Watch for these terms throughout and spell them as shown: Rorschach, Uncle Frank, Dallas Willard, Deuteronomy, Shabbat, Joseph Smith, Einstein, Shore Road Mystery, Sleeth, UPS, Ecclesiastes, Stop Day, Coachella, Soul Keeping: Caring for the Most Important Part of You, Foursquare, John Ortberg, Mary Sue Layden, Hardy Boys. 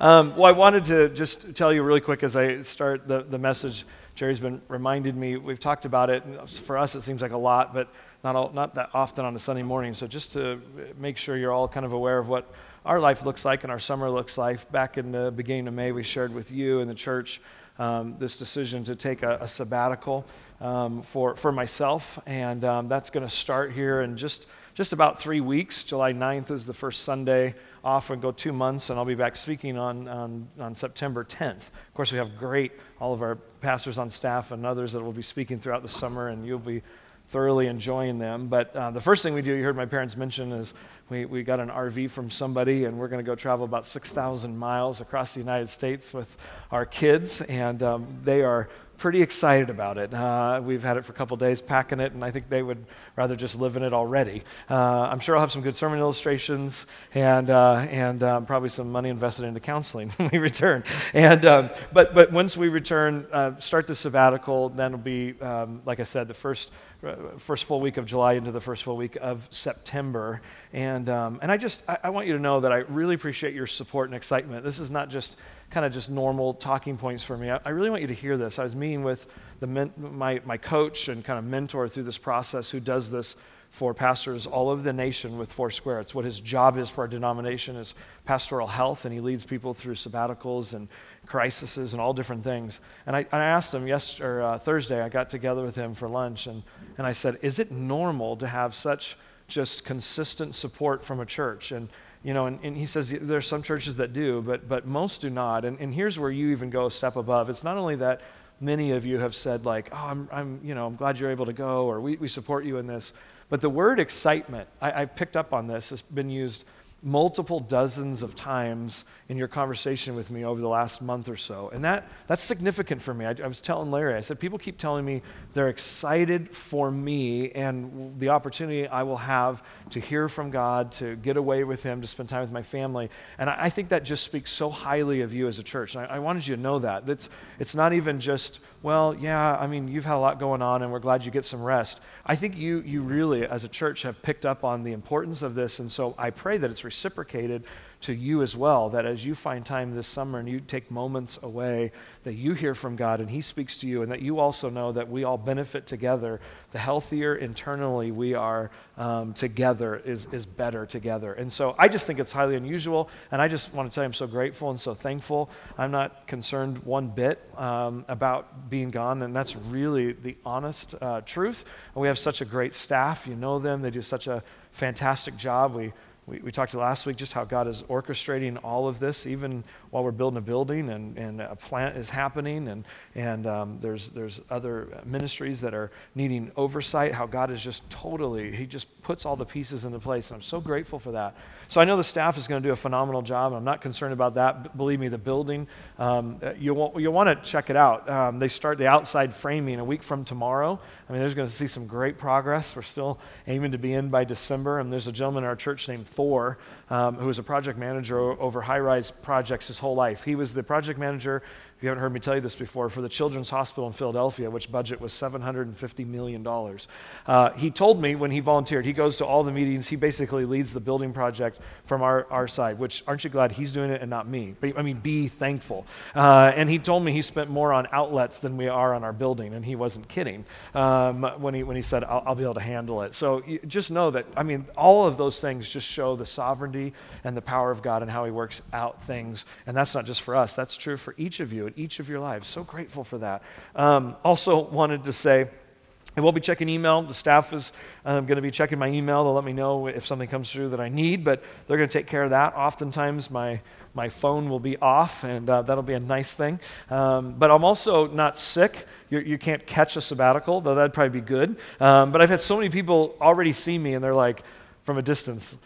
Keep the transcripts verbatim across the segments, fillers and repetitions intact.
Um, well, I wanted to just tell you really quick as I start the, the message. Jerry's been reminded me, we've talked about it. And for us, it seems like a lot, but not all, not that often on a Sunday morning. So just to make sure you're all kind of aware of what our life looks like and our summer looks like, back in the beginning of May, we shared with you and the church um, this decision to take a, a sabbatical um, for, for myself. And um, that's going to start here in just Just about three weeks. July ninth is the first Sunday off, and go two months, and I'll be back speaking on, on, on September tenth. Of course, we have great, all of our pastors on staff and others that will be speaking throughout the summer, and you'll be thoroughly enjoying them. But uh, the first thing we do, you heard my parents mention, is we, we got an R V from somebody, and we're going to go travel about six thousand miles across the United States with our kids, and um, they are pretty excited about it. Uh, we've had it for a couple days, packing it, and I think they would rather just live in it already. Uh, I'm sure I'll have some good sermon illustrations and uh, and um, probably some money invested into counseling when we return. And um, but but once we return, uh, start the sabbatical. Then it'll be um, like I said, the first uh, first full week of July into the first full week of September. And um, and I just I, I want you to know that I really appreciate your support and excitement. This is not just kind of just normal talking points for me. I, I really want you to hear this. I was meeting with the men, my, my coach and kind of mentor through this process, who does this for pastors all over the nation with Foursquare. It's what his job is for our denomination, is pastoral health, and he leads people through sabbaticals and crises and all different things. And I, and I asked him yesterday, or, uh, Thursday, I got together with him for lunch, and, and I said, is it normal to have such just consistent support from a church? And You know, and, and he says there are some churches that do, but but most do not. And and here's where you even go a step above. It's not only that many of you have said like, oh, I'm I'm you know I'm glad you're able to go, or we, we support you in this. But the word excitement, I, I picked up on this, has been used multiple dozens of times in your conversation with me over the last month or so. And that that's significant for me. I, I was telling Larry, I said, people keep telling me they're excited for me and the opportunity I will have to hear from God, to get away with him, to spend time with my family. And I, I think that just speaks so highly of you as a church. And I, I wanted you to know that. It's, it's not even just, well, yeah, I mean, you've had a lot going on and we're glad you get some rest. I think you you really, as a church, have picked up on the importance of this. And so I pray that it's reciprocated to you as well, that as you find time this summer and you take moments away, that you hear from God and he speaks to you, and that you also know that we all benefit together. The healthier internally we are um, together is is better together. And so I just think it's highly unusual, and I just want to tell you I'm so grateful and so thankful. I'm not concerned one bit um, about being gone, and that's really the honest uh, truth. And we have such a great staff. You know them. They do such a fantastic job. We We, we talked last week just how God is orchestrating all of this, even while we're building a building and, and a plant is happening, and and um, there's there's other ministries that are needing oversight. How God is just totally, he just puts all the pieces into place, and I'm so grateful for that. So I know the staff is going to do a phenomenal job. I'm not concerned about that. Believe me, the building, um, you want you want to check it out. Um, they start the outside framing a week from tomorrow. I mean, there's going to see some great progress. We're still aiming to be in by December, and there's a gentleman in our church named Thor, um, who was a project manager over high-rise projects his whole life. He was the project manager, if you haven't heard me tell you this before, for the Children's Hospital in Philadelphia, which budget was seven hundred fifty million dollars. Uh, he told me when he volunteered, he goes to all the meetings, he basically leads the building project from our, our side, which aren't you glad he's doing it and not me? But, I mean, be thankful. Uh, and he told me he spent more on outlets than we are on our building, and he wasn't kidding um, when he when he said, I'll, I'll be able to handle it. So you just know that, I mean, all of those things just show the sovereignty and the power of God and how he works out things. And that's not just for us. That's true for each of you in each of your lives. So grateful for that. Um, also wanted to say, I will be checking email. The staff is um, going to be checking my email. They'll let me know if something comes through that I need, but they're going to take care of that. Oftentimes my my phone will be off, and uh, that'll be a nice thing. Um, but I'm also not sick. You, you can't catch a sabbatical, though that'd probably be good. Um, but I've had so many people already see me, and they're like, from a distance,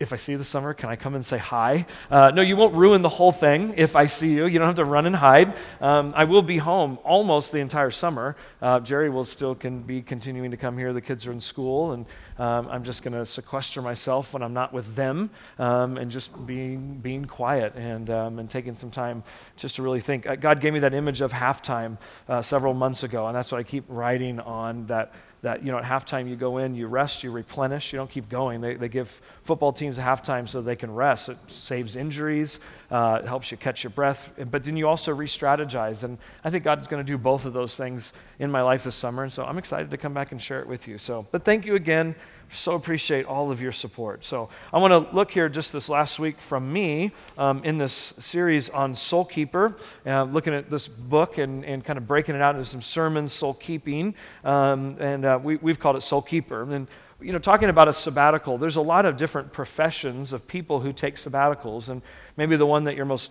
if I see you this summer, can I come and say hi? Uh, no, you won't ruin the whole thing if I see you. You don't have to run and hide. Um, I will be home almost the entire summer. Uh, Jerry will still can be continuing to come here. The kids are in school, and um, I'm just going to sequester myself when I'm not with them, um, and just being being quiet and um, and taking some time just to really think. Uh, God gave me that image of halftime uh, several months ago, and that's what I keep writing on, that that, you know, at halftime you go in, you rest, you replenish, you don't keep going. They, they give football teams a halftime so they can rest. It saves injuries, uh, it helps you catch your breath, but then you also re-strategize. And I think God's going to do both of those things in my life this summer, and so I'm excited to come back and share it with you. So, but thank you again. So appreciate all of your support. So I want to look here just this last week from me um, in this series on Soul Keeper, uh, looking at this book and, and kind of breaking it out into some sermons, Soul Keeping, um, and uh, we, we've called it Soul Keeper. And, you know, talking about a sabbatical, there's a lot of different professions of people who take sabbaticals, and maybe the one that you're most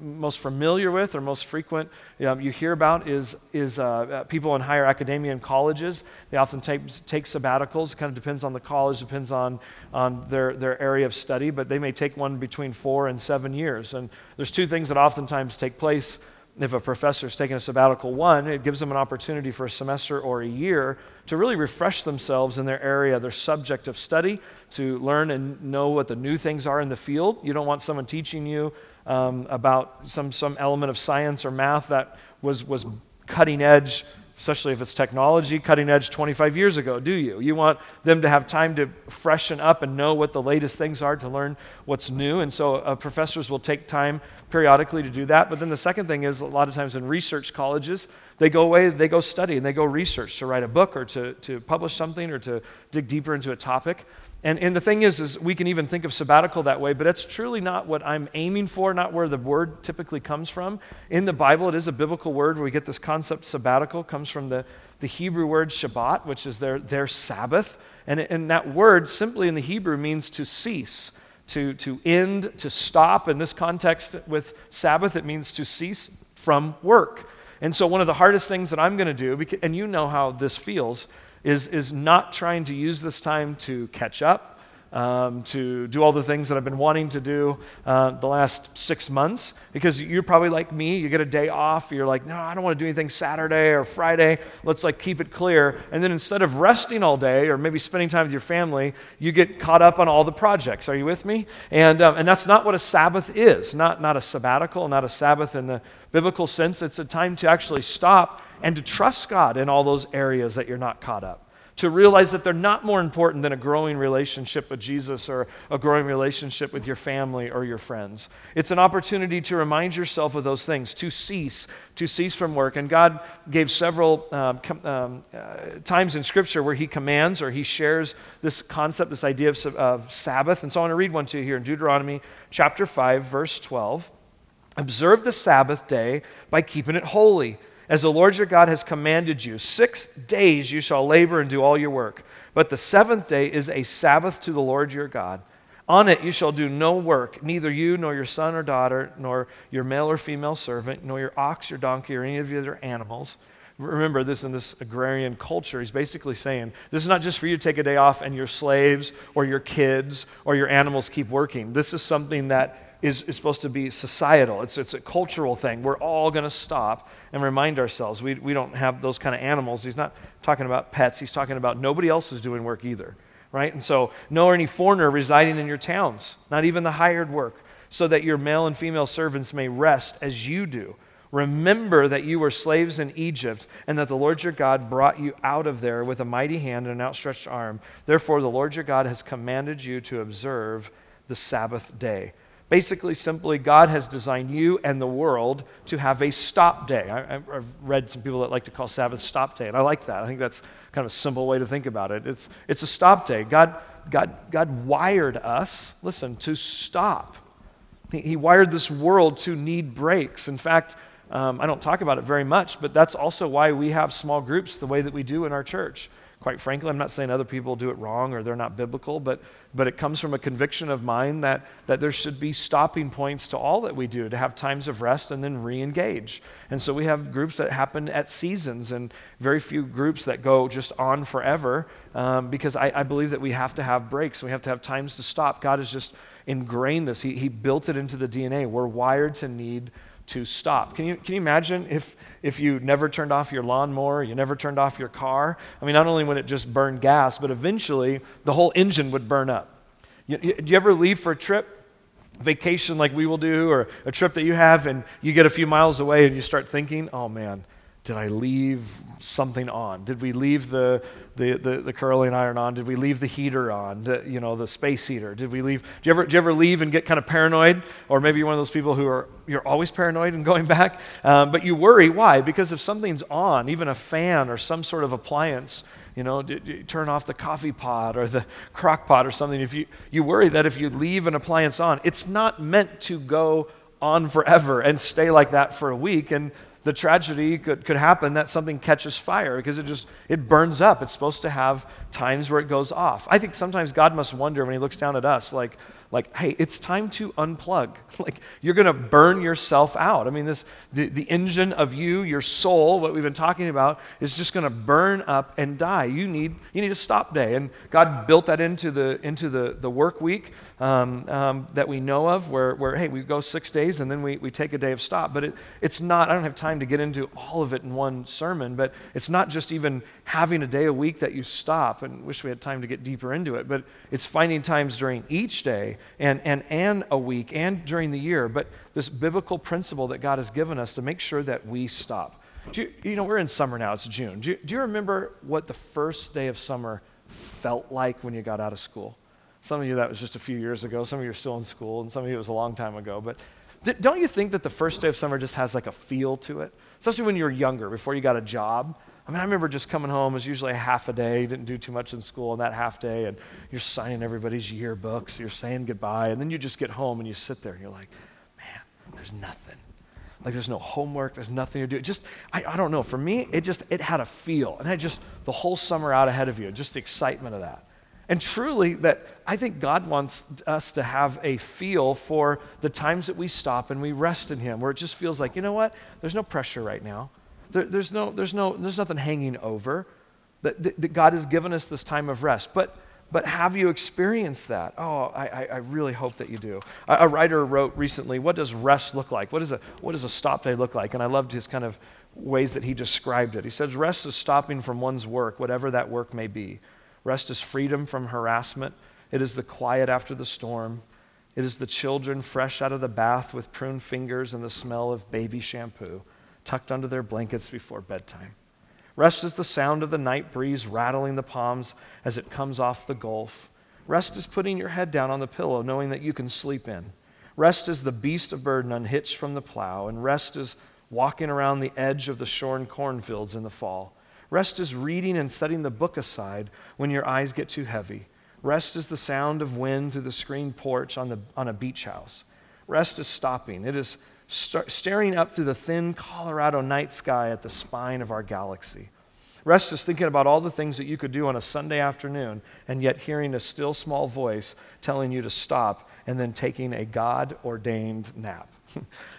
most familiar with or most frequent, you, know, you hear about is is uh, people in higher academia and colleges. They often take take sabbaticals. It kind of depends on the college, depends on on their, their area of study, but they may take one between four and seven years. And there's two things that oftentimes take place if a professor's taking a sabbatical. One, it gives them an opportunity for a semester or a year to really refresh themselves in their area, their subject of study, to learn and know what the new things are in the field. You don't want someone teaching you Um, about some some element of science or math that was was cutting edge, especially if it's technology, cutting edge twenty-five years ago, do you? You want them to have time to freshen up and know what the latest things are, to learn what's new. And so uh, professors will take time periodically to do that. But then the second thing is, a lot of times in research colleges, they go away, they go study, and they go research to write a book or to, to publish something or to dig deeper into a topic. And, and the thing is, is we can even think of sabbatical that way, but that's truly not what I'm aiming for, not where the word typically comes from. In the Bible, it is a biblical word where we get this concept sabbatical. Comes from the, the Hebrew word Shabbat, which is their, their Sabbath. And, and that word simply in the Hebrew means to cease, to, to end, to stop. In this context with Sabbath, it means to cease from work. And so one of the hardest things that I'm going to do, because, and you know how this feels, is is not trying to use this time to catch up, um, to do all the things that I've been wanting to do uh, the last six months, because you're probably like me. You get a day off, you're like, no, I don't want to do anything Saturday or Friday. Let's like keep it clear. And then instead of resting all day or maybe spending time with your family, you get caught up on all the projects. Are you with me? And um, and that's not what a Sabbath is, not, not a sabbatical, not a Sabbath in the biblical sense. It's a time to actually stop and to trust God in all those areas that you're not caught up, to realize that they're not more important than a growing relationship with Jesus or a growing relationship with your family or your friends. It's an opportunity to remind yourself of those things, to cease, to cease from work. And God gave several um, um, uh, times in Scripture where he commands or he shares this concept, this idea of, of Sabbath. And so I want to read one to you here in Deuteronomy chapter five, verse twelve. Observe the Sabbath day by keeping it holy, as the Lord your God has commanded you. Six days you shall labor and do all your work, but the seventh day is a Sabbath to the Lord your God. On it you shall do no work, neither you nor your son or daughter, nor your male or female servant, nor your ox, your donkey, or any of your other animals. Remember this, in this agrarian culture, he's basically saying, this is not just for you to take a day off and your slaves or your kids or your animals keep working. This is something that Is, is supposed to be societal. It's it's a cultural thing. We're all going to stop and remind ourselves we we don't have those kind of animals. He's not talking about pets. He's talking about nobody else is doing work either, right? And so, nor any foreigner residing in your towns, not even the hired work, so that your male and female servants may rest as you do. Remember that you were slaves in Egypt, and that the Lord your God brought you out of there with a mighty hand and an outstretched arm. Therefore, the Lord your God has commanded you to observe the Sabbath day. Basically, simply, God has designed you and the world to have a stop day. I, I've read some people that like to call Sabbath stop day, and I like that. I think that's kind of a simple way to think about it. It's it's a stop day. God God God wired us, listen, to stop. He, he wired this world to need breaks. In fact, um, I don't talk about it very much, but that's also why we have small groups the way that we do in our church. Quite frankly, I'm not saying other people do it wrong or they're not biblical, but but it comes from a conviction of mine that, that there should be stopping points to all that we do, to have times of rest and then re-engage. And so we have groups that happen at seasons and very few groups that go just on forever, um, because I, I believe that we have to have breaks. We have to have times to stop. God has just ingrained this. He, he built it into the D N A. We're wired to need to stop. Can you can you imagine if if you never turned off your lawnmower, you never turned off your car? I mean, not only would it just burn gas, but eventually the whole engine would burn up. You, you, do you ever leave for a trip, vacation like we will do, or a trip that you have, and you get a few miles away and you start thinking, oh man, Did I leave something on? Did we leave the, the, the, the curling iron on? Did we leave the heater on? Did, you know, the space heater. Did we leave? Do you ever do you ever leave and get kind of paranoid? Or maybe you're one of those people who are you're always paranoid and going back, um, but you worry. Why? Because if something's on, even a fan or some sort of appliance, you know, d- d- turn off the coffee pot or the crock pot or something. If you you worry that if you leave an appliance on, it's not meant to go on forever and stay like that for a week. And the tragedy could, could happen that something catches fire because it just, it burns up. It's supposed to have times where it goes off. I think sometimes God must wonder when he looks down at us, like, like, hey, it's time to unplug. Like, you're going to burn yourself out. I mean, this the, the engine of you, your soul, what we've been talking about, is just going to burn up and die. You need you need a stop day. And God built that into the into the, the work week um, um, that we know of, where, where hey, we go six days and then we, we take a day of stop. But it, it's not, I don't have time to get into all of it in one sermon, but it's not just even having a day a week that you stop, and wish we had time to get deeper into it, but it's finding times during each day And, and and a week and during the year, but this biblical principle that God has given us to make sure that we stop. Do you, you know, we're in summer now, it's June. Do you, do you remember what the first day of summer felt like when you got out of school? Some of you, that was just a few years ago. Some of you are still in school, and some of you, it was a long time ago. But th- don't you think that the first day of summer just has like a feel to it? Especially when you were younger, before you got a job. I mean, I remember just coming home, it was usually a half a day, you didn't do too much in school on that half day, and you're signing everybody's yearbooks, you're saying goodbye, and then you just get home and you sit there and you're like, man, there's nothing. Like, there's no homework, there's nothing to do. It just, I, I don't know, for me, it just, it had a feel, and I just, the whole summer out ahead of you, just the excitement of that. And truly, that I think God wants us to have a feel for the times that we stop and we rest in Him, where it just feels like, you know what, there's no pressure right now. There, there's no, there's no, there's nothing hanging over. That, that, that God has given us this time of rest. But, but have you experienced that? Oh, I, I really hope that you do. A, a writer wrote recently, "What does rest look like? What is a, what does a stop day look like?" And I loved his kind of ways that he described it. He says, "Rest is stopping from one's work, whatever that work may be. Rest is freedom from harassment. It is the quiet after the storm. It is the children fresh out of the bath with pruned fingers and the smell of baby shampoo, tucked under their blankets before bedtime. Rest is the sound of the night breeze rattling the palms as it comes off the Gulf. Rest is putting your head down on the pillow, knowing that you can sleep in. Rest is the beast of burden unhitched from the plow, and rest is walking around the edge of the shorn cornfields in the fall. Rest is reading and setting the book aside when your eyes get too heavy. Rest is the sound of wind through the screened porch on the on a beach house. Rest is stopping. It is Star- staring up through the thin Colorado night sky at the spine of our galaxy. Rest is thinking about all the things that you could do on a Sunday afternoon and yet hearing a still small voice telling you to stop and then taking a God-ordained nap."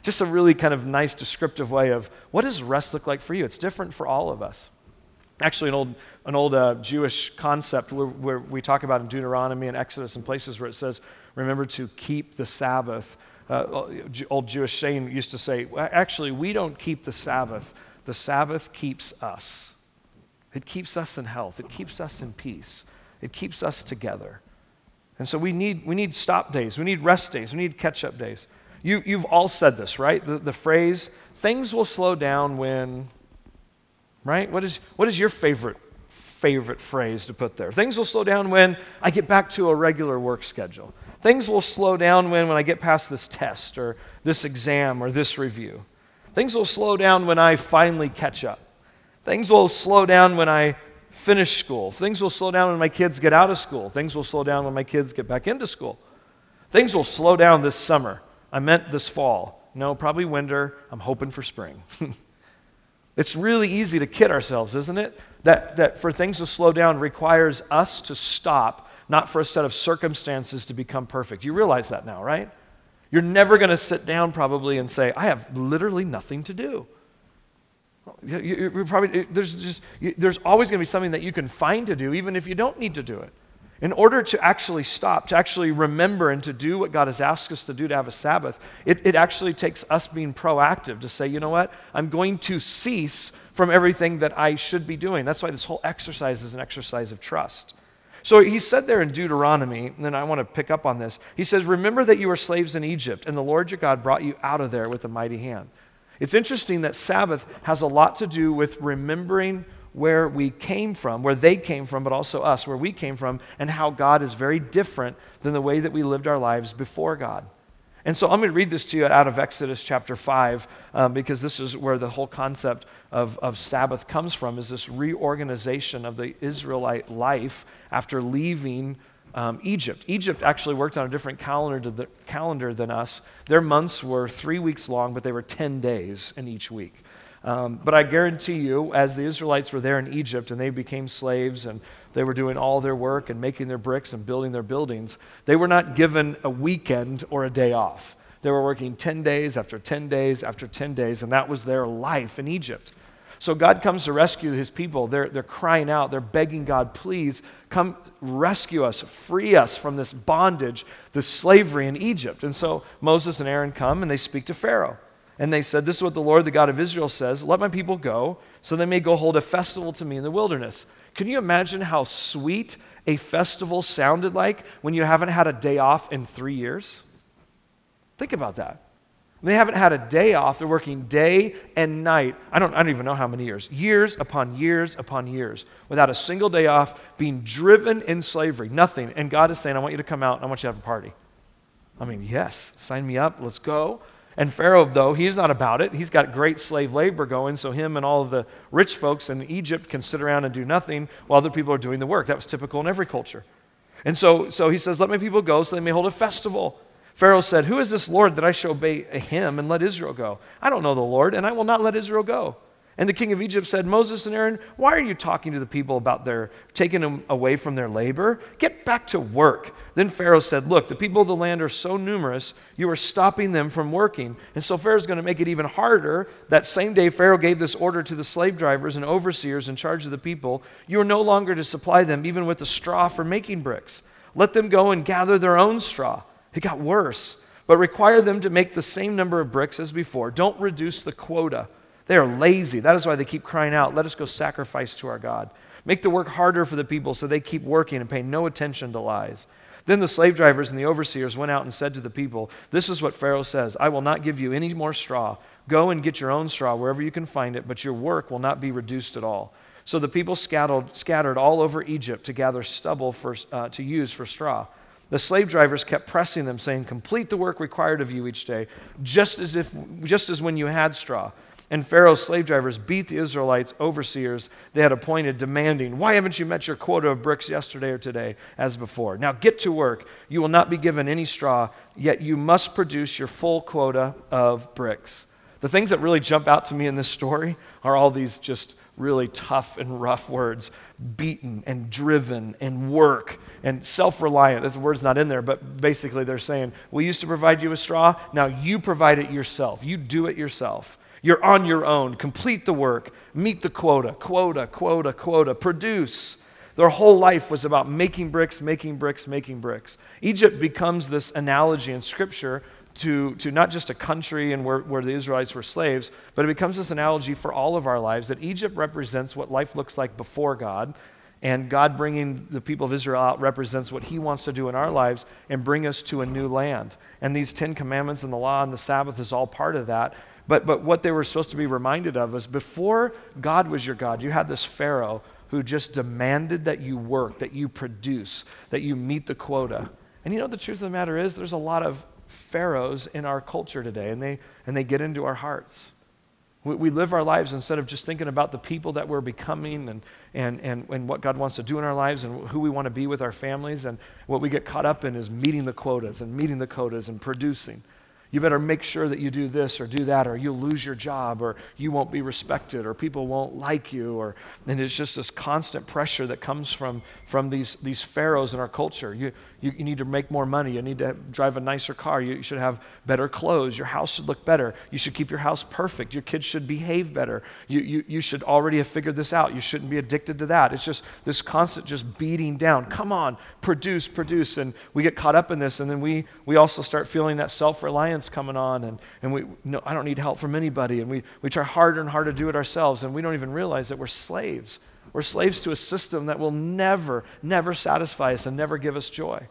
Just a really kind of nice descriptive way of what does rest look like for you? It's different for all of us. Actually, an old an old uh, Jewish concept where, where we talk about in Deuteronomy and Exodus and places where it says, remember to keep the Sabbath. Uh, old Jewish saying used to say, actually, we don't keep the Sabbath. The Sabbath keeps us. It keeps us in health. It keeps us in peace. It keeps us together. And so we need we need stop days. We need rest days. We need catch-up days. You, you've all said this, right? The, the phrase, things will slow down when, right? What is what is your favorite favorite phrase to put there? Things will slow down when I get back to a regular work schedule. Things will slow down when, when I get past this test or this exam or this review. Things will slow down when I finally catch up. Things will slow down when I finish school. Things will slow down when my kids get out of school. Things will slow down when my kids get back into school. Things will slow down this summer. I meant this fall. No, probably winter. I'm hoping for spring. It's really easy to kid ourselves, isn't it? That, that for things to slow down requires us to stop, not for a set of circumstances to become perfect. You realize that now, right? You're never going to sit down probably and say, I have literally nothing to do. You, you, you're probably, there's, just, you, there's always going to be something that you can find to do, even if you don't need to do it. In order to actually stop, to actually remember and to do what God has asked us to do, to have a Sabbath, it, it actually takes us being proactive to say, you know what, I'm going to cease from everything that I should be doing. That's why this whole exercise is an exercise of trust. So he said there in Deuteronomy, and I want to pick up on this, he says, remember that you were slaves in Egypt, and the Lord your God brought you out of there with a mighty hand. It's interesting that Sabbath has a lot to do with remembering where we came from, where they came from, but also us, where we came from, and how God is very different than the way that we lived our lives before God. And so I'm going to read this to you out of Exodus chapter five, um, because this is where the whole concept of, of Sabbath comes from, is this reorganization of the Israelite life after leaving Um, Egypt. Egypt actually worked on a different calendar, to the, calendar than us. Their months were three weeks long, but they were ten days in each week. Um, but I guarantee you, as the Israelites were there in Egypt and they became slaves and they were doing all their work and making their bricks and building their buildings, they were not given a weekend or a day off. They were working ten days after ten days after ten days, and that was their life in Egypt. So God comes to rescue his people. They're, they're crying out. They're begging God, please come rescue us, free us from this bondage, this slavery in Egypt. And so Moses and Aaron come and they speak to Pharaoh. And they said, this is what the Lord, the God of Israel says, let my people go so they may go hold a festival to me in the wilderness. Can you imagine how sweet a festival sounded like when you haven't had a day off in three years? Think about that. They haven't had a day off. They're working day and night. I don't, I don't even know how many years. Years upon years upon years without a single day off, being driven in slavery, nothing. And God is saying, I want you to come out. I want you to have a party. I mean, yes, sign me up. Let's go. And Pharaoh, though, he's not about it. He's got great slave labor going, so him and all of the rich folks in Egypt can sit around and do nothing while other people are doing the work. That was typical in every culture. And so, so he says, let my people go so they may hold a festival. Pharaoh said, who is this Lord that I should obey him and let Israel go? I don't know the Lord, and I will not let Israel go. And the king of Egypt said, Moses and Aaron, why are you talking to the people about their taking them away from their labor? Get back to work. Then Pharaoh said, look, the people of the land are so numerous, you are stopping them from working. And so Pharaoh's going to make it even harder. That same day, Pharaoh gave this order to the slave drivers and overseers in charge of the people. You are no longer to supply them even with the straw for making bricks. Let them go and gather their own straw. It got worse, but require them to make the same number of bricks as before. Don't reduce the quota. They are lazy. That is why they keep crying out, let us go sacrifice to our God. Make the work harder for the people so they keep working and pay no attention to lies. Then the slave drivers and the overseers went out and said to the people, this is what Pharaoh says, I will not give you any more straw. Go and get your own straw wherever you can find it, but your work will not be reduced at all. So the people scattered, scattered all over Egypt to gather stubble for, uh, to use for straw. The slave drivers kept pressing them, saying, complete the work required of you each day, just as if, just as when you had straw. And Pharaoh's slave drivers beat the Israelites' overseers they had appointed, demanding, why haven't you met your quota of bricks yesterday or today as before? Now get to work. You will not be given any straw, yet you must produce your full quota of bricks. The things that really jump out to me in this story are all these just really tough and rough words, beaten and driven and work and self-reliant. That word's not in there, but basically they're saying, we used to provide you with straw, now you provide it yourself. You do it yourself. You're on your own. Complete the work. Meet the quota, quota, quota, quota. Produce. Their whole life was about making bricks, making bricks, making bricks. Egypt becomes this analogy in Scripture To, to not just a country and where, where the Israelites were slaves, but it becomes this analogy for all of our lives that Egypt represents what life looks like before God, and God bringing the people of Israel out represents what he wants to do in our lives and bring us to a new land. And these Ten Commandments and the law and the Sabbath is all part of that. But, but what they were supposed to be reminded of is before God was your God, you had this Pharaoh who just demanded that you work, that you produce, that you meet the quota. And you know the truth of the matter is there's a lot of pharaohs in our culture today, and they and they get into our hearts. We, we live our lives instead of just thinking about the people that we're becoming and, and and and what God wants to do in our lives and who we want to be with our families, and what we get caught up in is meeting the quotas and meeting the quotas and producing. You better make sure that you do this or do that, or you'll lose your job, or you won't be respected, or people won't like you, or and it's just this constant pressure that comes from, from these, these pharaohs in our culture. You, you you need to make more money. You need to drive a nicer car. You should have better clothes. Your house should look better. You should keep your house perfect. Your kids should behave better. You you you should already have figured this out. You shouldn't be addicted to that. It's just this constant just beating down. Come on, produce, produce, and we get caught up in this, and then we we also start feeling that self-reliance coming on, and, and we no, I don't need help from anybody, and we, we try harder and harder to do it ourselves, and we don't even realize that we're slaves. We're slaves to a system that will never, never satisfy us and never give us joy.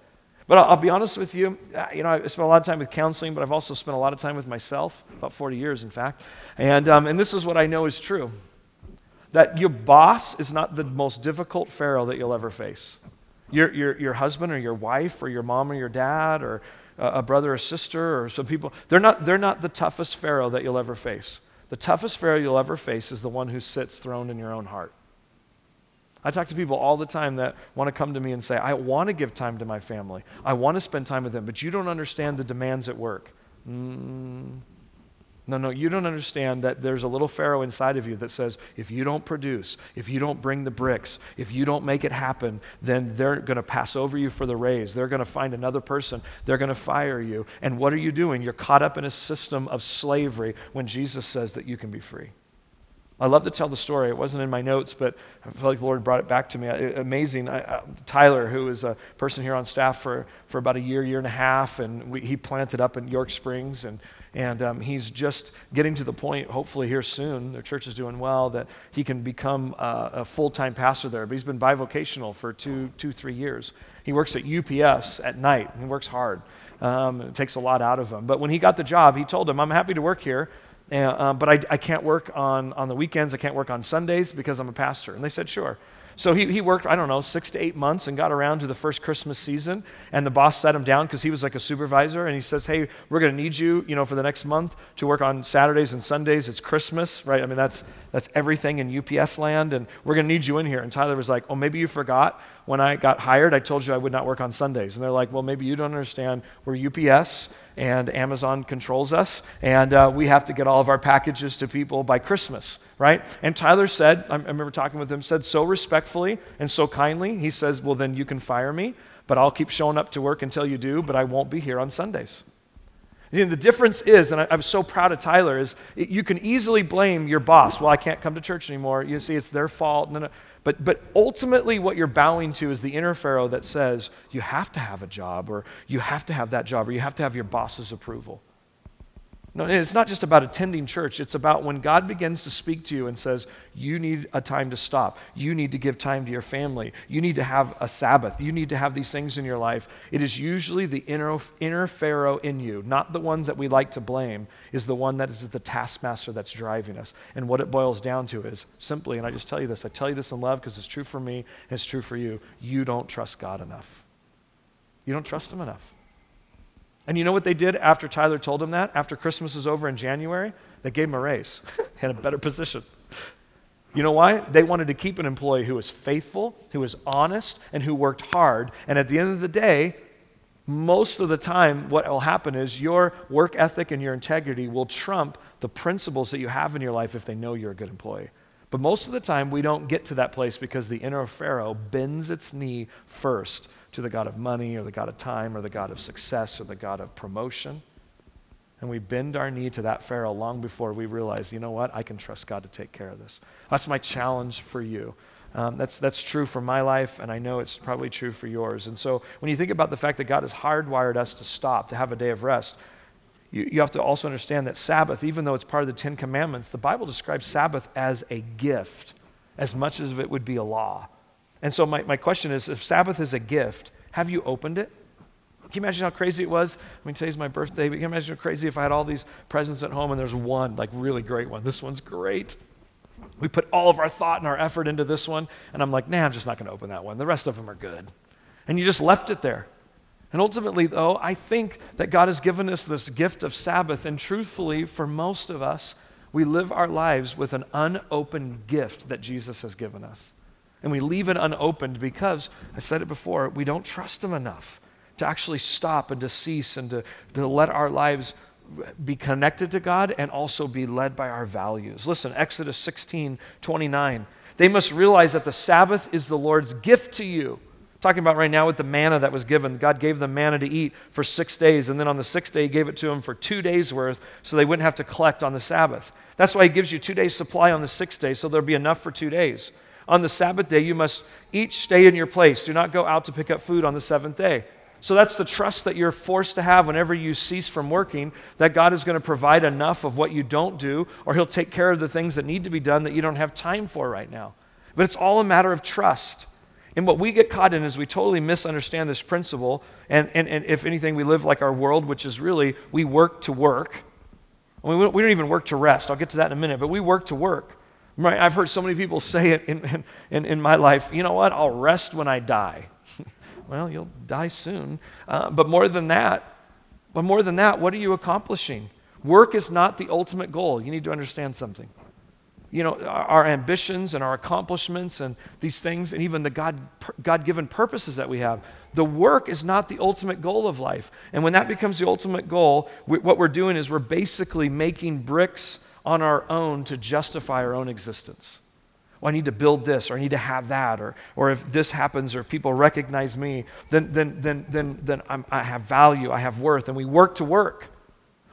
But I'll, I'll be honest with you, you know, I spent a lot of time with counseling, but I've also spent a lot of time with myself, about forty years, in fact. And um, and this is what I know is true, that your boss is not the most difficult Pharaoh that you'll ever face. Your your your husband or your wife or your mom or your dad or uh, a brother or sister or some people, they're not they're not the toughest Pharaoh that you'll ever face. The toughest Pharaoh you'll ever face is the one who sits throned in your own heart. I talk to people all the time that want to come to me and say, I want to give time to my family. I want to spend time with them, but you don't understand the demands at work. Mm. No, no, you don't understand that there's a little Pharaoh inside of you that says, if you don't produce, if you don't bring the bricks, if you don't make it happen, then they're going to pass over you for the raise. They're going to find another person. They're going to fire you. And what are you doing? You're caught up in a system of slavery when Jesus says that you can be free. I love to tell the story. It wasn't in my notes, but I feel like the Lord brought it back to me. It, amazing. I, uh, Tyler, who is a person here on staff for, for about a year, year and a half, and we, he planted up in York Springs, and and um, he's just getting to the point, hopefully here soon, their church is doing well, that he can become a, a full-time pastor there. But he's been bivocational for two, two, three years. He works at U P S at night. He works hard. Um, it takes a lot out of him. But when he got the job, he told him, I'm happy to work here. And, uh, but I, I can't work on, on the weekends. I can't work on Sundays because I'm a pastor. And they said, sure. So he, he worked, I don't know, six to eight months and got around to the first Christmas season. And the boss sat him down because he was like a supervisor. And he says, hey, we're going to need you, you know, for the next month to work on Saturdays and Sundays. It's Christmas, right? I mean, that's that's everything in U P S land. And we're going to need you in here. And Tyler was like, oh, maybe you forgot. When I got hired, I told you I would not work on Sundays. And they're like, well, maybe you don't understand. We're U P S. And Amazon controls us, and uh, we have to get all of our packages to people by Christmas, right? And Tyler said, I remember talking with him, said so respectfully and so kindly, he says, well, then you can fire me, but I'll keep showing up to work until you do, but I won't be here on Sundays. You know, the difference is, and I, I'm so proud of Tyler, is it, you can easily blame your boss. Well, I can't come to church anymore. You see, it's their fault. No, no. But but ultimately what you're bowing to is the inner Pharaoh that says you have to have a job, or you have to have that job, or you have to have your boss's approval. No, it's not just about attending church. It's about when God begins to speak to you and says, you need a time to stop. You need to give time to your family. You need to have a Sabbath. You need to have these things in your life. It is usually the inner, inner Pharaoh in you, not the ones that we like to blame, is the one that is the taskmaster that's driving us. And what it boils down to is simply, and I just tell you this, I tell you this in love because it's true for me and it's true for you, you don't trust God enough. You don't trust Him enough. And you know what they did after Tyler told him that? After Christmas was over in January, they gave him a raise and a better position. You know why? They wanted to keep an employee who was faithful, who was honest, and who worked hard. And at the end of the day, most of the time, what will happen is your work ethic and your integrity will trump the principles that you have in your life if they know you're a good employee. But most of the time, we don't get to that place because the inner Pharaoh bends its knee first to the God of money or the God of time or the God of success or the God of promotion. And we bend our knee to that Pharaoh long before we realize, you know what, I can trust God to take care of this. That's my challenge for you. Um, that's that's true for my life, and I know it's probably true for yours. And so when you think about the fact that God has hardwired us to stop, to have a day of rest, you, you have to also understand that Sabbath, even though it's part of the Ten Commandments, the Bible describes Sabbath as a gift, as much as it would be a law. And so my, my question is, if Sabbath is a gift, have you opened it? Can you imagine how crazy it was? I mean, today's my birthday, but can you imagine how crazy if I had all these presents at home and there's one, like, really great one. This one's great. We put all of our thought and our effort into this one, and I'm like, nah, I'm just not going to open that one. The rest of them are good. And you just left it there. And ultimately, though, I think that God has given us this gift of Sabbath, and truthfully, for most of us, we live our lives with an unopened gift that Jesus has given us. And we leave it unopened because, I said it before, we don't trust Him enough to actually stop and to cease and to, to let our lives be connected to God and also be led by our values. Listen, Exodus sixteen twenty-nine. They must realize that the Sabbath is the Lord's gift to you. Talking about right now with the manna that was given. God gave them manna to eat for six days, and then on the sixth day He gave it to them for two days' worth so they wouldn't have to collect on the Sabbath. That's why He gives you two days' supply on the sixth day so there'll be enough for two days. On the Sabbath day, you must each stay in your place. Do not go out to pick up food on the seventh day. So that's the trust that you're forced to have whenever you cease from working, that God is going to provide enough of what you don't do, or He'll take care of the things that need to be done that you don't have time for right now. But it's all a matter of trust. And what we get caught in is we totally misunderstand this principle, and, and, and if anything, we live like our world, which is really we work to work. I mean, we don't even work to rest. I'll get to that in a minute, but we work to work. Right? I've heard so many people say it in, in, in my life, you know what, I'll rest when I die. Well, you'll die soon. Uh, but more than that, but more than that, what are you accomplishing? Work is not the ultimate goal. You need to understand something. You know, our, our ambitions and our accomplishments and these things, and even the God, God-given purposes that we have, the work is not the ultimate goal of life. And when that becomes the ultimate goal, we, what we're doing is we're basically making bricks on our own to justify our own existence. Well, I need to build this, or I need to have that, or or if this happens, or people recognize me, then then then then then I'm, I have value, I have worth, and we work to work.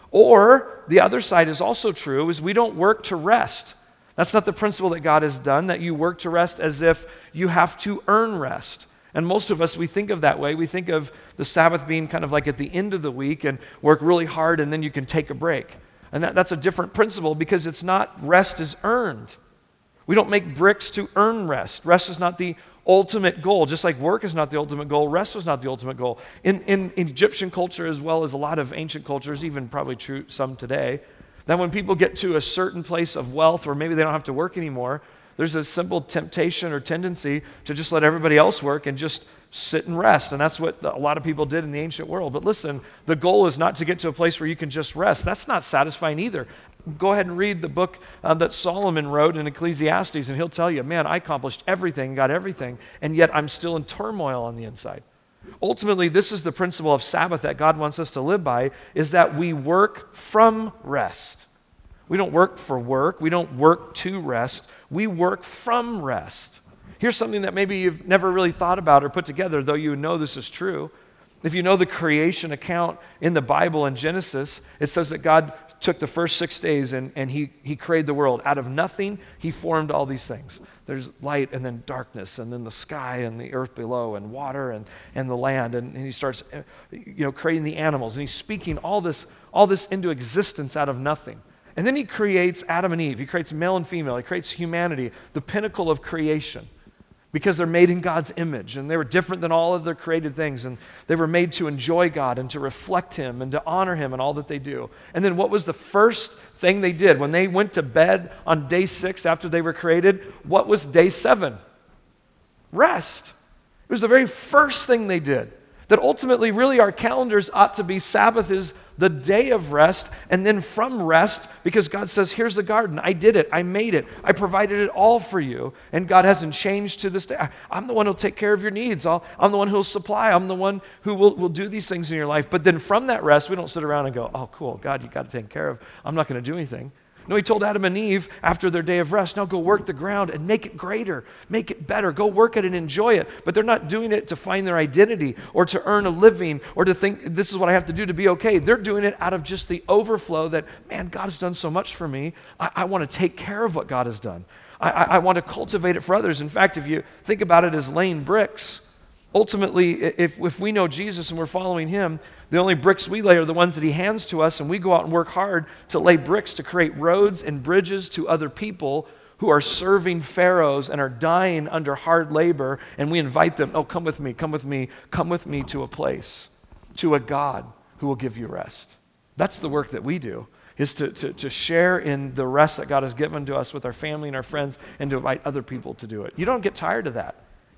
Or the other side is also true: is we don't work to rest. That's not the principle that God has done. That you work to rest as if you have to earn rest. And most of us, we think of that way. We think of the Sabbath being kind of like at the end of the week and work really hard, and then you can take a break. And that, that's a different principle because it's not rest is earned. We don't make bricks to earn rest. Rest is not the ultimate goal. Just like work is not the ultimate goal, rest was not the ultimate goal. In, in, in Egyptian culture, as well as a lot of ancient cultures, even probably true some today, that when people get to a certain place of wealth or maybe they don't have to work anymore, there's a simple temptation or tendency to just let everybody else work and just sit and rest. And that's what a lot of people did in the ancient world. But listen, the goal is not to get to a place where you can just rest. That's not satisfying either. Go ahead and read the book um, that Solomon wrote in Ecclesiastes, and he'll tell you, man, I accomplished everything, got everything, and yet I'm still in turmoil on the inside. Ultimately, this is the principle of Sabbath that God wants us to live by, is that we work from rest. We don't work for work. We don't work to rest. We work from rest. Here's something that maybe you've never really thought about or put together, though you know this is true. If you know the creation account in the Bible in Genesis, it says that God took the first six days and, and he, he created the world. Out of nothing, he formed all these things. There's light and then darkness and then the sky and the earth below and water and, and the land. And, and he starts you know, creating the animals, and he's speaking all this, all this into existence out of nothing. And then he creates Adam and Eve. He creates male and female. He creates humanity, the pinnacle of creation, because they're made in God's image, and they were different than all other created things, and they were made to enjoy God and to reflect him and to honor him in all that they do. And then what was the first thing they did? When they went to bed on day six after they were created, what was day seven? Rest. It was the very first thing they did. That ultimately, really, our calendars ought to be Sabbath is the day of rest, and then from rest, because God says, here's the garden. I did it. I made it. I provided it all for you, and God hasn't changed to this day. I'm the one who'll take care of your needs. I'll, I'm the one who'll supply. I'm the one who will, will do these things in your life. But then from that rest, we don't sit around and go, oh, cool, God, you got to take care of. I'm not going to do anything. No, he told Adam and Eve after their day of rest, now go work the ground and make it greater, make it better, go work it and enjoy it. But they're not doing it to find their identity or to earn a living or to think this is what I have to do to be okay. They're doing it out of just the overflow that, man, God has done so much for me. I, I want to take care of what God has done. I-, I-, I want to cultivate it for others. In fact, if you think about it as laying bricks, ultimately, if if we know Jesus and we're following him, the only bricks we lay are the ones that he hands to us, and we go out and work hard to lay bricks to create roads and bridges to other people who are serving pharaohs and are dying under hard labor, and we invite them, oh, come with me, come with me, come with me to a place, to a God who will give you rest. That's the work that we do, is to, to, to share in the rest that God has given to us with our family and our friends, and to invite other people to do it. You don't get tired of that.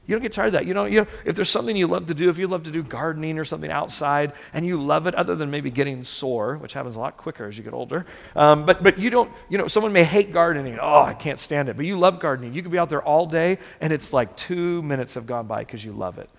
You don't get tired of that. You know, you know, if there's something you love to do, if you love to do gardening or something outside and you love it, other than maybe getting sore, which happens a lot quicker as you get older, um, but but you don't, you know, someone may hate gardening. Oh, I can't stand it. But you love gardening. You could be out there all day and it's like two minutes have gone by because you love it.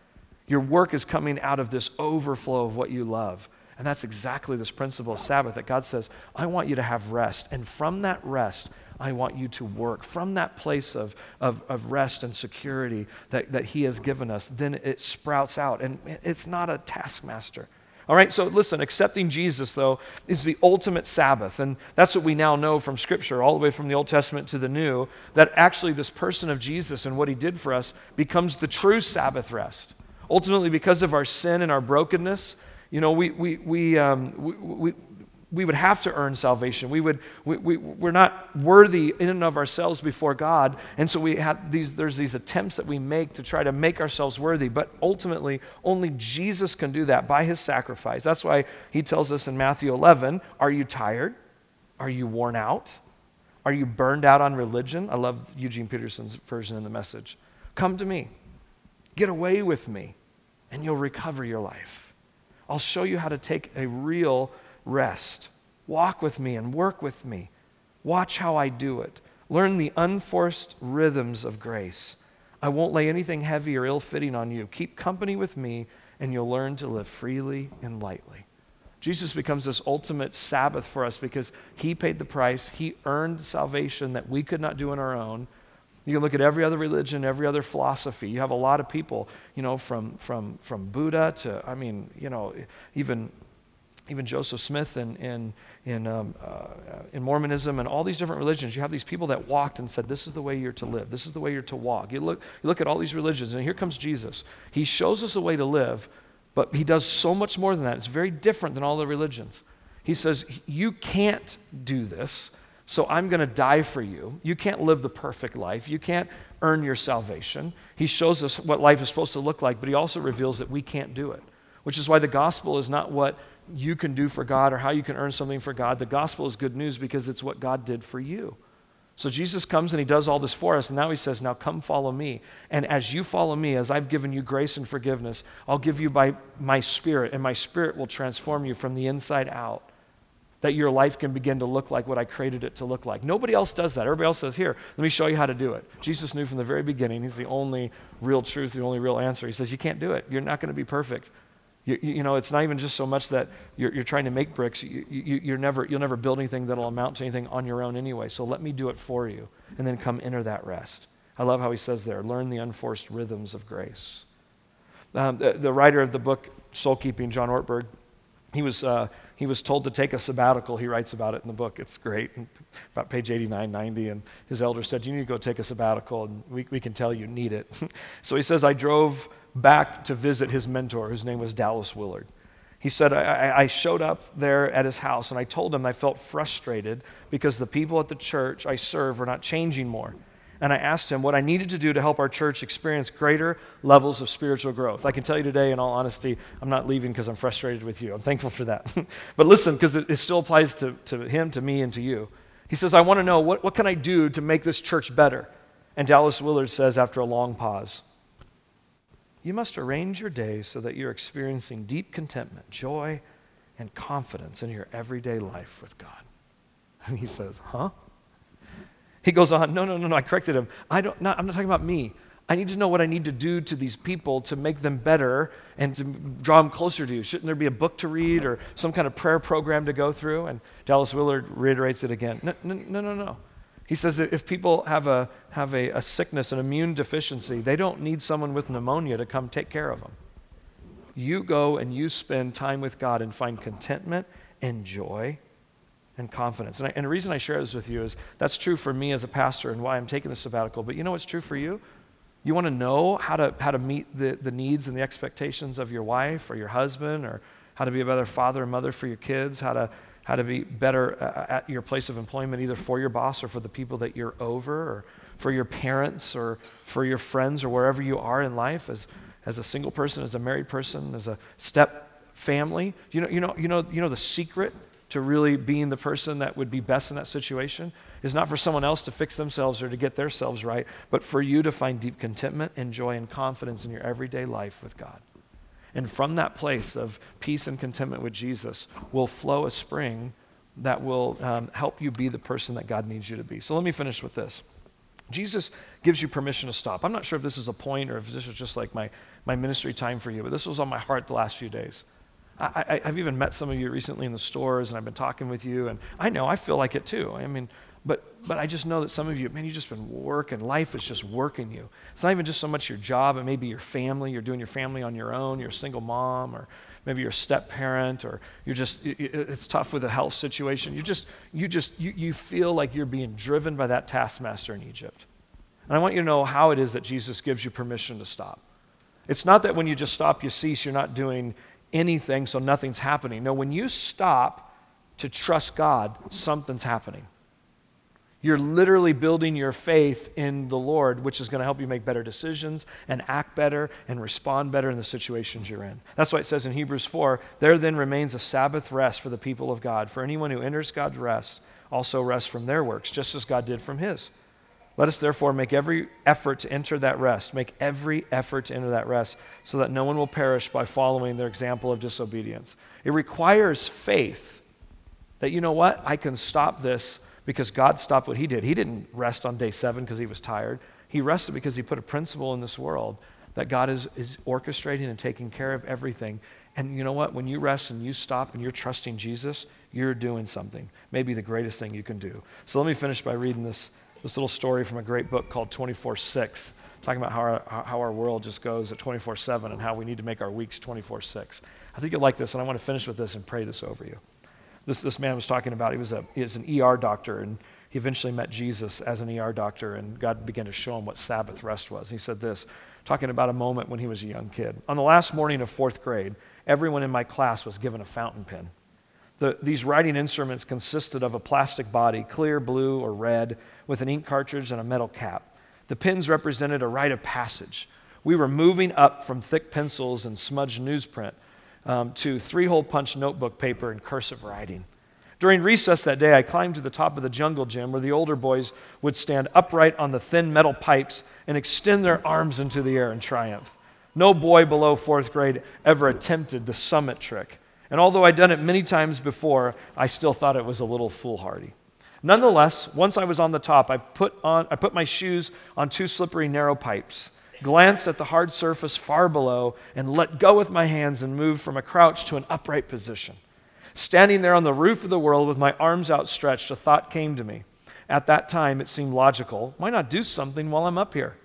Your work is coming out of this overflow of what you love. And that's exactly this principle of Sabbath that God says, I want you to have rest. And from that rest, I want you to work from that place of, of, of rest and security that, that he has given us. Then it sprouts out, and it's not a taskmaster. All right, so listen, accepting Jesus, though, is the ultimate Sabbath, and that's what we now know from Scripture, all the way from the Old Testament to the New, that actually this person of Jesus and what he did for us becomes the true Sabbath rest. Ultimately, because of our sin and our brokenness, you know, we we we um, we... we we would have to earn salvation. We would we, we we're not worthy in and of ourselves before God, and so we have these. There's these attempts that we make to try to make ourselves worthy, but ultimately only Jesus can do that by His sacrifice. That's why He tells us in Matthew eleven, "Are you tired? Are you worn out? Are you burned out on religion?" I love Eugene Peterson's version in The Message. "Come to me, get away with me, and you'll recover your life. I'll show you how to take a real rest. Walk with me and work with me. Watch how I do it. Learn the unforced rhythms of grace. I won't lay anything heavy or ill-fitting on you. Keep company with me, and you'll learn to live freely and lightly." Jesus becomes this ultimate Sabbath for us because He paid the price. He earned salvation that we could not do on our own. You can look at every other religion, every other philosophy. You have a lot of people, you know, from from from Buddha to, I mean, you know, even even Joseph Smith in in in, um, uh, in Mormonism and all these different religions. You have these people that walked and said, "This is the way you're to live. This is the way you're to walk." You look you look at all these religions, and here comes Jesus. He shows us a way to live. But He does so much more than that. It's very different than all the religions. He says, you can't do this, so I'm going to die for you. You can't live the perfect life. You can't earn your salvation. He shows us what life is supposed to look like, but He also reveals that we can't do it, which is why the gospel is not what you can do for God or how you can earn something for God. The gospel is good news because it's what God did for you. So Jesus comes and He does all this for us, and now He says, now come follow me. And as you follow me, as I've given you grace and forgiveness, I'll give you by my Spirit, and my Spirit will transform you from the inside out, that your life can begin to look like what I created it to look like. Nobody else does that. Everybody else says, here, let me show you how to do it. Jesus knew from the very beginning, He's the only real truth, the only real answer. He says, you can't do it. You're not going to be perfect. You, you know, it's not even just so much that you're, you're trying to make bricks. You, you, you're never, you'll never build anything that'll amount to anything on your own anyway. So let me do it for you, and then come enter that rest. I love how He says there, learn the unforced rhythms of grace. Um, the, the writer of the book Soul Keeping, John Ortberg, he was uh, he was told to take a sabbatical. He writes about it in the book. It's great, about page eighty-nine, ninety. And his elder said, you need to go take a sabbatical, and we we can tell you need it. So he says, I drove back to visit his mentor, whose name was Dallas Willard. He said, I, I showed up there at his house, and I told him I felt frustrated because the people at the church I serve were not changing more. And I asked him what I needed to do to help our church experience greater levels of spiritual growth. I can tell you today, in all honesty, I'm not leaving because I'm frustrated with you. I'm thankful for that. But listen, because it, it still applies to, to him, to me, and to you. He says, I want to know, what, what can I do to make this church better? And Dallas Willard says, after a long pause, you must arrange your day so that you're experiencing deep contentment, joy, and confidence in your everyday life with God. And he says, huh? He goes on, no, no, no, no, I corrected him. I don't, not, I'm not talking about me. I need to know what I need to do to these people to make them better and to draw them closer to you. Shouldn't there be a book to read or some kind of prayer program to go through? And Dallas Willard reiterates it again. No, no, no, no, no. He says that if people have a have a, a sickness, an immune deficiency, they don't need someone with pneumonia to come take care of them. You go and you spend time with God and find contentment and joy and confidence. And, I, and the reason I share this with you is that's true for me as a pastor and why I'm taking this sabbatical. But you know what's true for you? You want to know how to how to meet the, the needs and the expectations of your wife or your husband, or how to be a better father and mother for your kids, how to how to be better uh, at your place of employment, either for your boss or for the people that you're over, or for your parents or for your friends, or wherever you are in life as as a single person, as a married person, as a step family. You know, you know, you know, you know the secret to really being the person that would be best in that situation is not for someone else to fix themselves or to get themselves right, but for you to find deep contentment and joy and confidence in your everyday life with God. And from that place of peace and contentment with Jesus will flow a spring that will um, help you be the person that God needs you to be. So let me finish with this. Jesus gives you permission to stop. I'm not sure if this is a point or if this is just like my, my ministry time for you, but this was on my heart the last few days. I, I, I've even met some of you recently in the stores, and I've been talking with you, and I know I feel like it too. I mean, but but I just know that some of you, man, you've just been working. Life is just working you. It's not even just so much your job, and maybe your family. You're doing your family on your own. You're a single mom, or maybe you're a step parent, or you're just, it, it's tough with a health situation. You just, you just, you, you feel like you're being driven by that taskmaster in Egypt. And I want you to know how it is that Jesus gives you permission to stop. It's not that when you just stop, you cease, you're not doing anything, so nothing's happening. No, when you stop, to trust God, something's happening. You're literally building your faith in the Lord, which is going to help you make better decisions and act better and respond better in the situations you're in. That's why it says in Hebrews four, there then remains a Sabbath rest for the people of God. For anyone who enters God's rest also rests from their works, just as God did from his. Let us therefore make every effort to enter that rest, make every effort to enter that rest, so that no one will perish by following their example of disobedience. It requires faith that, you know what, I can stop this because God stopped what he did. He didn't rest on day seven because he was tired. He rested because he put a principle in this world that God is, is orchestrating and taking care of everything. And you know what, when you rest and you stop and you're trusting Jesus, you're doing something, maybe the greatest thing you can do. So let me finish by reading this This little story from a great book called twenty-four six, talking about how our, how our world just goes at twenty-four seven and how we need to make our weeks twenty-four six. I think you'll like this, and I want to finish with this and pray this over you. This this man was talking about, he was, a, he was an E R doctor, and he eventually met Jesus as an E R doctor, and God began to show him what Sabbath rest was. He said this, talking about a moment when he was a young kid. On the last morning of fourth grade, everyone in my class was given a fountain pen. The, these writing instruments consisted of a plastic body, clear blue or red, with an ink cartridge and a metal cap. The pens represented a rite of passage. We were moving up from thick pencils and smudged newsprint um, to three-hole punch notebook paper and cursive writing. During recess that day, I climbed to the top of the jungle gym where the older boys would stand upright on the thin metal pipes and extend their arms into the air in triumph. No boy below fourth grade ever attempted the summit trick. And although I'd done it many times before, I still thought it was a little foolhardy. Nonetheless, once I was on the top, I put on I put my shoes on two slippery narrow pipes, glanced at the hard surface far below, and let go with my hands and moved from a crouch to an upright position. Standing there on the roof of the world with my arms outstretched, a thought came to me. At that time, it seemed logical. Why not do something while I'm up here?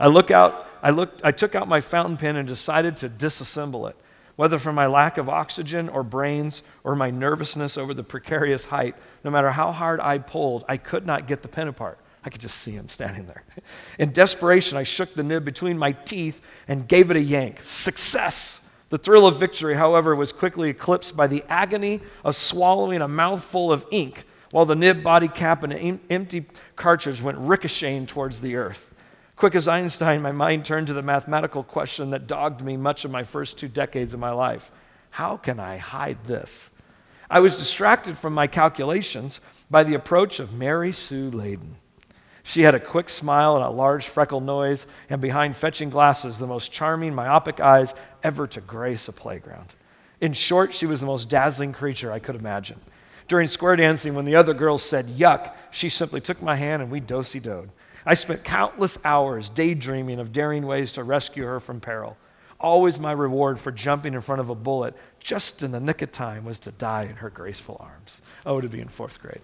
I look out, I looked, I took out my fountain pen and decided to disassemble it. Whether from my lack of oxygen or brains or my nervousness over the precarious height, no matter how hard I pulled, I could not get the pen apart. I could just see him standing there. In desperation, I shook the nib between my teeth and gave it a yank. Success! The thrill of victory, however, was quickly eclipsed by the agony of swallowing a mouthful of ink while the nib, body cap, and empty cartridge went ricocheting towards the earth. Quick as Einstein, my mind turned to the mathematical question that dogged me much of my first two decades of my life. How can I hide this? I was distracted from my calculations by the approach of Mary Sue Layden. She had a quick smile and a large freckled nose, and behind fetching glasses, the most charming myopic eyes ever to grace a playground. In short, she was the most dazzling creature I could imagine. During square dancing, when the other girls said, yuck, she simply took my hand and we do-si-do'd. I spent countless hours daydreaming of daring ways to rescue her from peril. Always my reward for jumping in front of a bullet just in the nick of time was to die in her graceful arms. Oh, to be in fourth grade.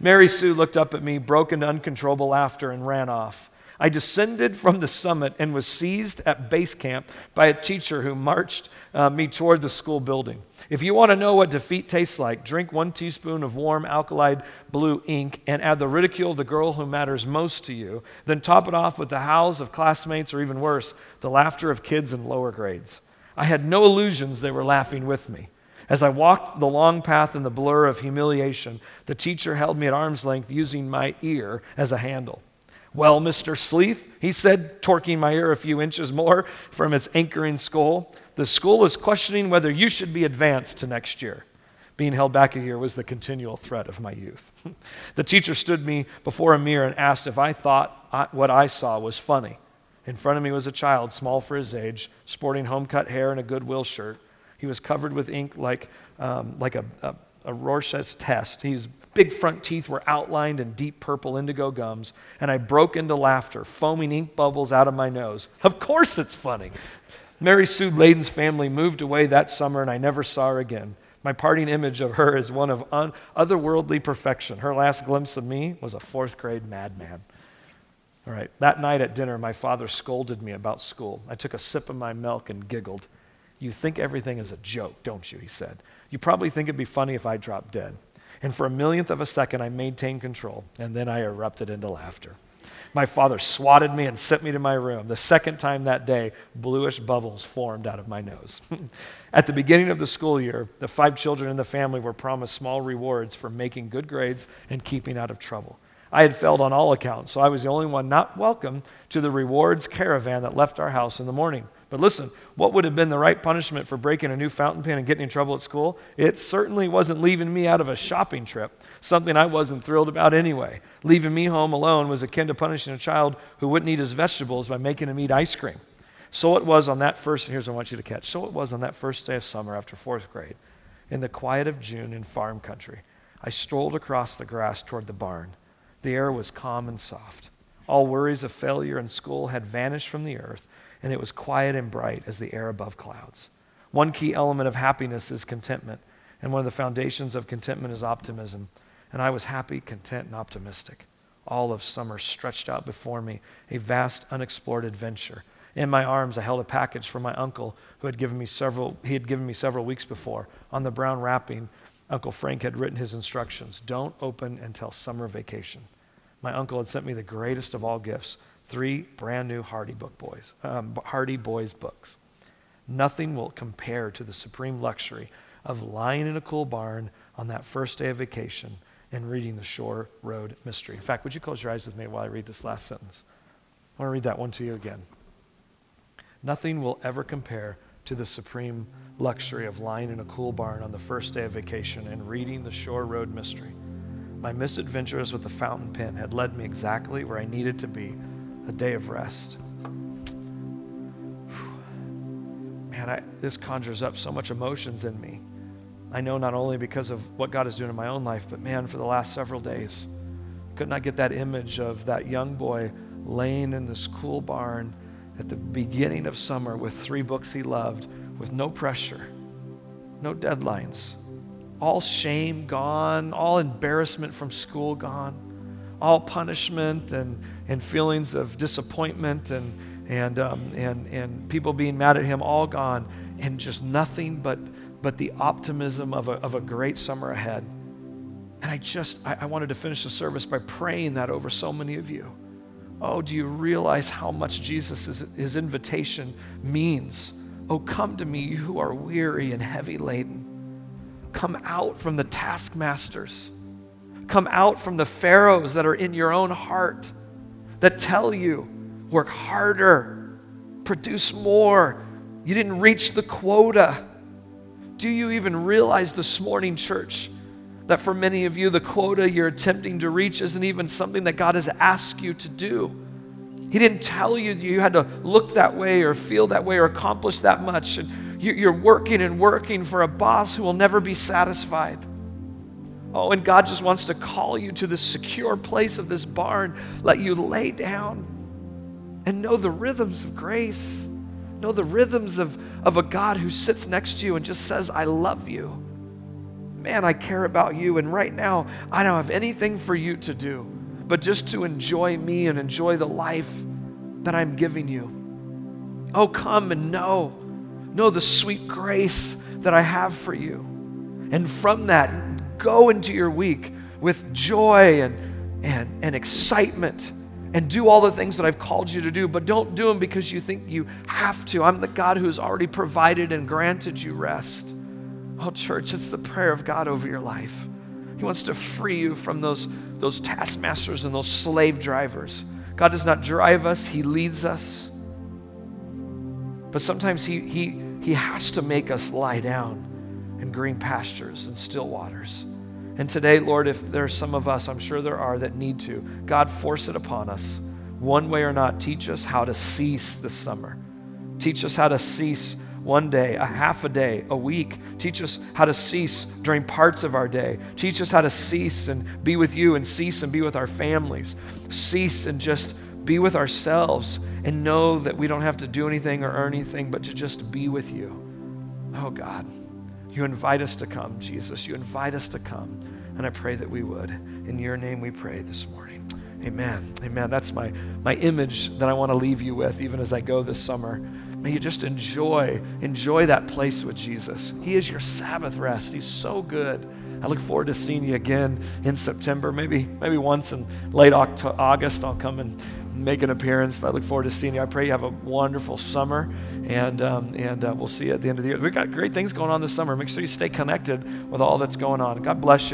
Mary Sue looked up at me, broke into uncontrollable laughter, and ran off. I descended from the summit and was seized at base camp by a teacher who marched uh, me toward the school building. If you want to know what defeat tastes like, drink one teaspoon of warm alkaline blue ink and add the ridicule of the girl who matters most to you, then top it off with the howls of classmates or even worse, the laughter of kids in lower grades. I had no illusions they were laughing with me. As I walked the long path in the blur of humiliation, the teacher held me at arm's length using my ear as a handle. Well, Mister Sleeth, he said, torquing my ear a few inches more from its anchoring skull, the school is questioning whether you should be advanced to next year. Being held back a year was the continual threat of my youth. The teacher stood me before a mirror and asked if I thought I, what I saw was funny. In front of me was a child, small for his age, sporting home-cut hair and a Goodwill shirt. He was covered with ink like, um, like a, a, a Rorschach test. He's Big front teeth were outlined in deep purple indigo gums, and I broke into laughter, foaming ink bubbles out of my nose. Of course it's funny. Mary Sue Layden's family moved away that summer, and I never saw her again. My parting image of her is one of un- otherworldly perfection. Her last glimpse of me was a fourth-grade madman. All right, that night at dinner, my father scolded me about school. I took a sip of my milk and giggled. You think everything is a joke, don't you, he said. You probably think it'd be funny if I dropped dead. And for a millionth of a second, I maintained control, and then I erupted into laughter. My father swatted me and sent me to my room. The second time that day, bluish bubbles formed out of my nose. At the beginning of the school year, the five children in the family were promised small rewards for making good grades and keeping out of trouble. I had failed on all accounts, so I was the only one not welcome to the rewards caravan that left our house in the morning. But listen, what would have been the right punishment for breaking a new fountain pen and getting in trouble at school? It certainly wasn't leaving me out of a shopping trip, something I wasn't thrilled about anyway. Leaving me home alone was akin to punishing a child who wouldn't eat his vegetables by making him eat ice cream. So it was on that first, here's what I want you to catch, so it was on that first day of summer after fourth grade, in the quiet of June in farm country, I strolled across the grass toward the barn. The air was calm and soft. All worries of failure in school had vanished from the earth, and it was quiet and bright as the air above clouds. One key element of happiness is contentment, and one of the foundations of contentment is optimism. And I was happy, content, and optimistic. All of summer stretched out before me, a vast, unexplored adventure. In my arms, I held a package from my uncle, who had given me several, he had given me several weeks before. On the brown wrapping, Uncle Frank had written his instructions, don't open until summer vacation. My uncle had sent me the greatest of all gifts, three brand new Hardy book boys, um, Hardy Boys books. Nothing will compare to the supreme luxury of lying in a cool barn on that first day of vacation and reading the Shore Road Mystery. In fact, would you close your eyes with me while I read this last sentence? I want to read that one to you again. Nothing will ever compare to the supreme luxury of lying in a cool barn on the first day of vacation and reading the Shore Road Mystery. My misadventures with the fountain pen had led me exactly where I needed to be, a day of rest. Whew. Man, I, this conjures up so much emotions in me. I know not only because of what God is doing in my own life, but man, for the last several days, could not get that image of that young boy laying in this cool barn at the beginning of summer with three books he loved, with no pressure, no deadlines, all shame gone, all embarrassment from school gone, all punishment and, and feelings of disappointment and and, um, and and people being mad at him, all gone, and just nothing but but the optimism of a, of a great summer ahead. And I just, I, I wanted to finish the service by praying that over so many of you. Oh, do you realize how much Jesus' his invitation means? Oh, come to me, you who are weary and heavy laden. Come out from the taskmasters. Come out from the pharaohs that are in your own heart that tell you, work harder, produce more. You didn't reach the quota. Do you even realize this morning, church, that for many of you, the quota you're attempting to reach isn't even something that God has asked you to do? He didn't tell you you had to look that way or feel that way or accomplish that much. And you're working and working for a boss who will never be satisfied. Oh, and God just wants to call you to this secure place of this barn. Let you lay down and know the rhythms of grace. Know the rhythms of, of a God who sits next to you and just says, I love you. Man, I care about you. And right now, I don't have anything for you to do but just to enjoy me and enjoy the life that I'm giving you. Oh, come and know, know the sweet grace that I have for you. And from that, go into your week with joy and, and, and excitement and do all the things that I've called you to do, but don't do them because you think you have to. I'm the God who's already provided and granted you rest. Oh, church, it's the prayer of God over your life. He wants to free you from those, those taskmasters and those slave drivers. God does not drive us, He leads us. But sometimes He, he, he has to make us lie down in green pastures and still waters. And today, Lord, if there are some of us, I'm sure there are, that need to, God, force it upon us. One way or not, teach us how to cease this summer. Teach us how to cease one day, a half a day, a week. Teach us how to cease during parts of our day. Teach us how to cease and be with you and cease and be with our families. Cease and just be with ourselves and know that we don't have to do anything or earn anything but to just be with you. Oh God, you invite us to come, Jesus. You invite us to come. And I pray that we would. In your name we pray this morning. Amen. Amen. That's my, my image that I want to leave you with even as I go this summer. May you just enjoy, enjoy that place with Jesus. He is your Sabbath rest. He's so good. I look forward to seeing you again in September, maybe maybe once in late Octo- August. I'll come and make an appearance, but I look forward to seeing you. I pray you have a wonderful summer, and um, and uh, we'll see you at the end of the year. We've got great things going on this summer. Make sure you stay connected with all that's going on. God bless you.